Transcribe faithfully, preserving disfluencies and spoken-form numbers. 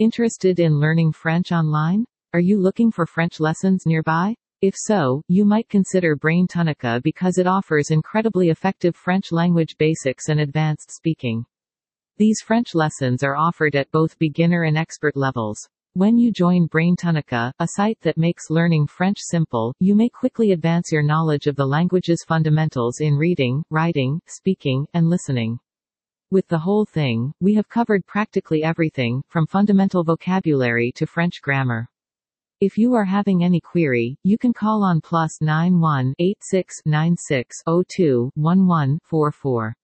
Interested in learning French online? Are you looking for French lessons nearby? If so, you might consider BrainTonica because it offers incredibly effective French language basics and advanced speaking. These French lessons are offered at both beginner and expert levels. When you join BrainTonica, a site that makes learning French simple, you may quickly advance your knowledge of the language's fundamentals in reading, writing, speaking, and listening. With The Whole Thing, we have covered practically everything, from fundamental vocabulary to French grammar. If you are having any query, you can call on plus nine one eight six nine six zero two one one four four.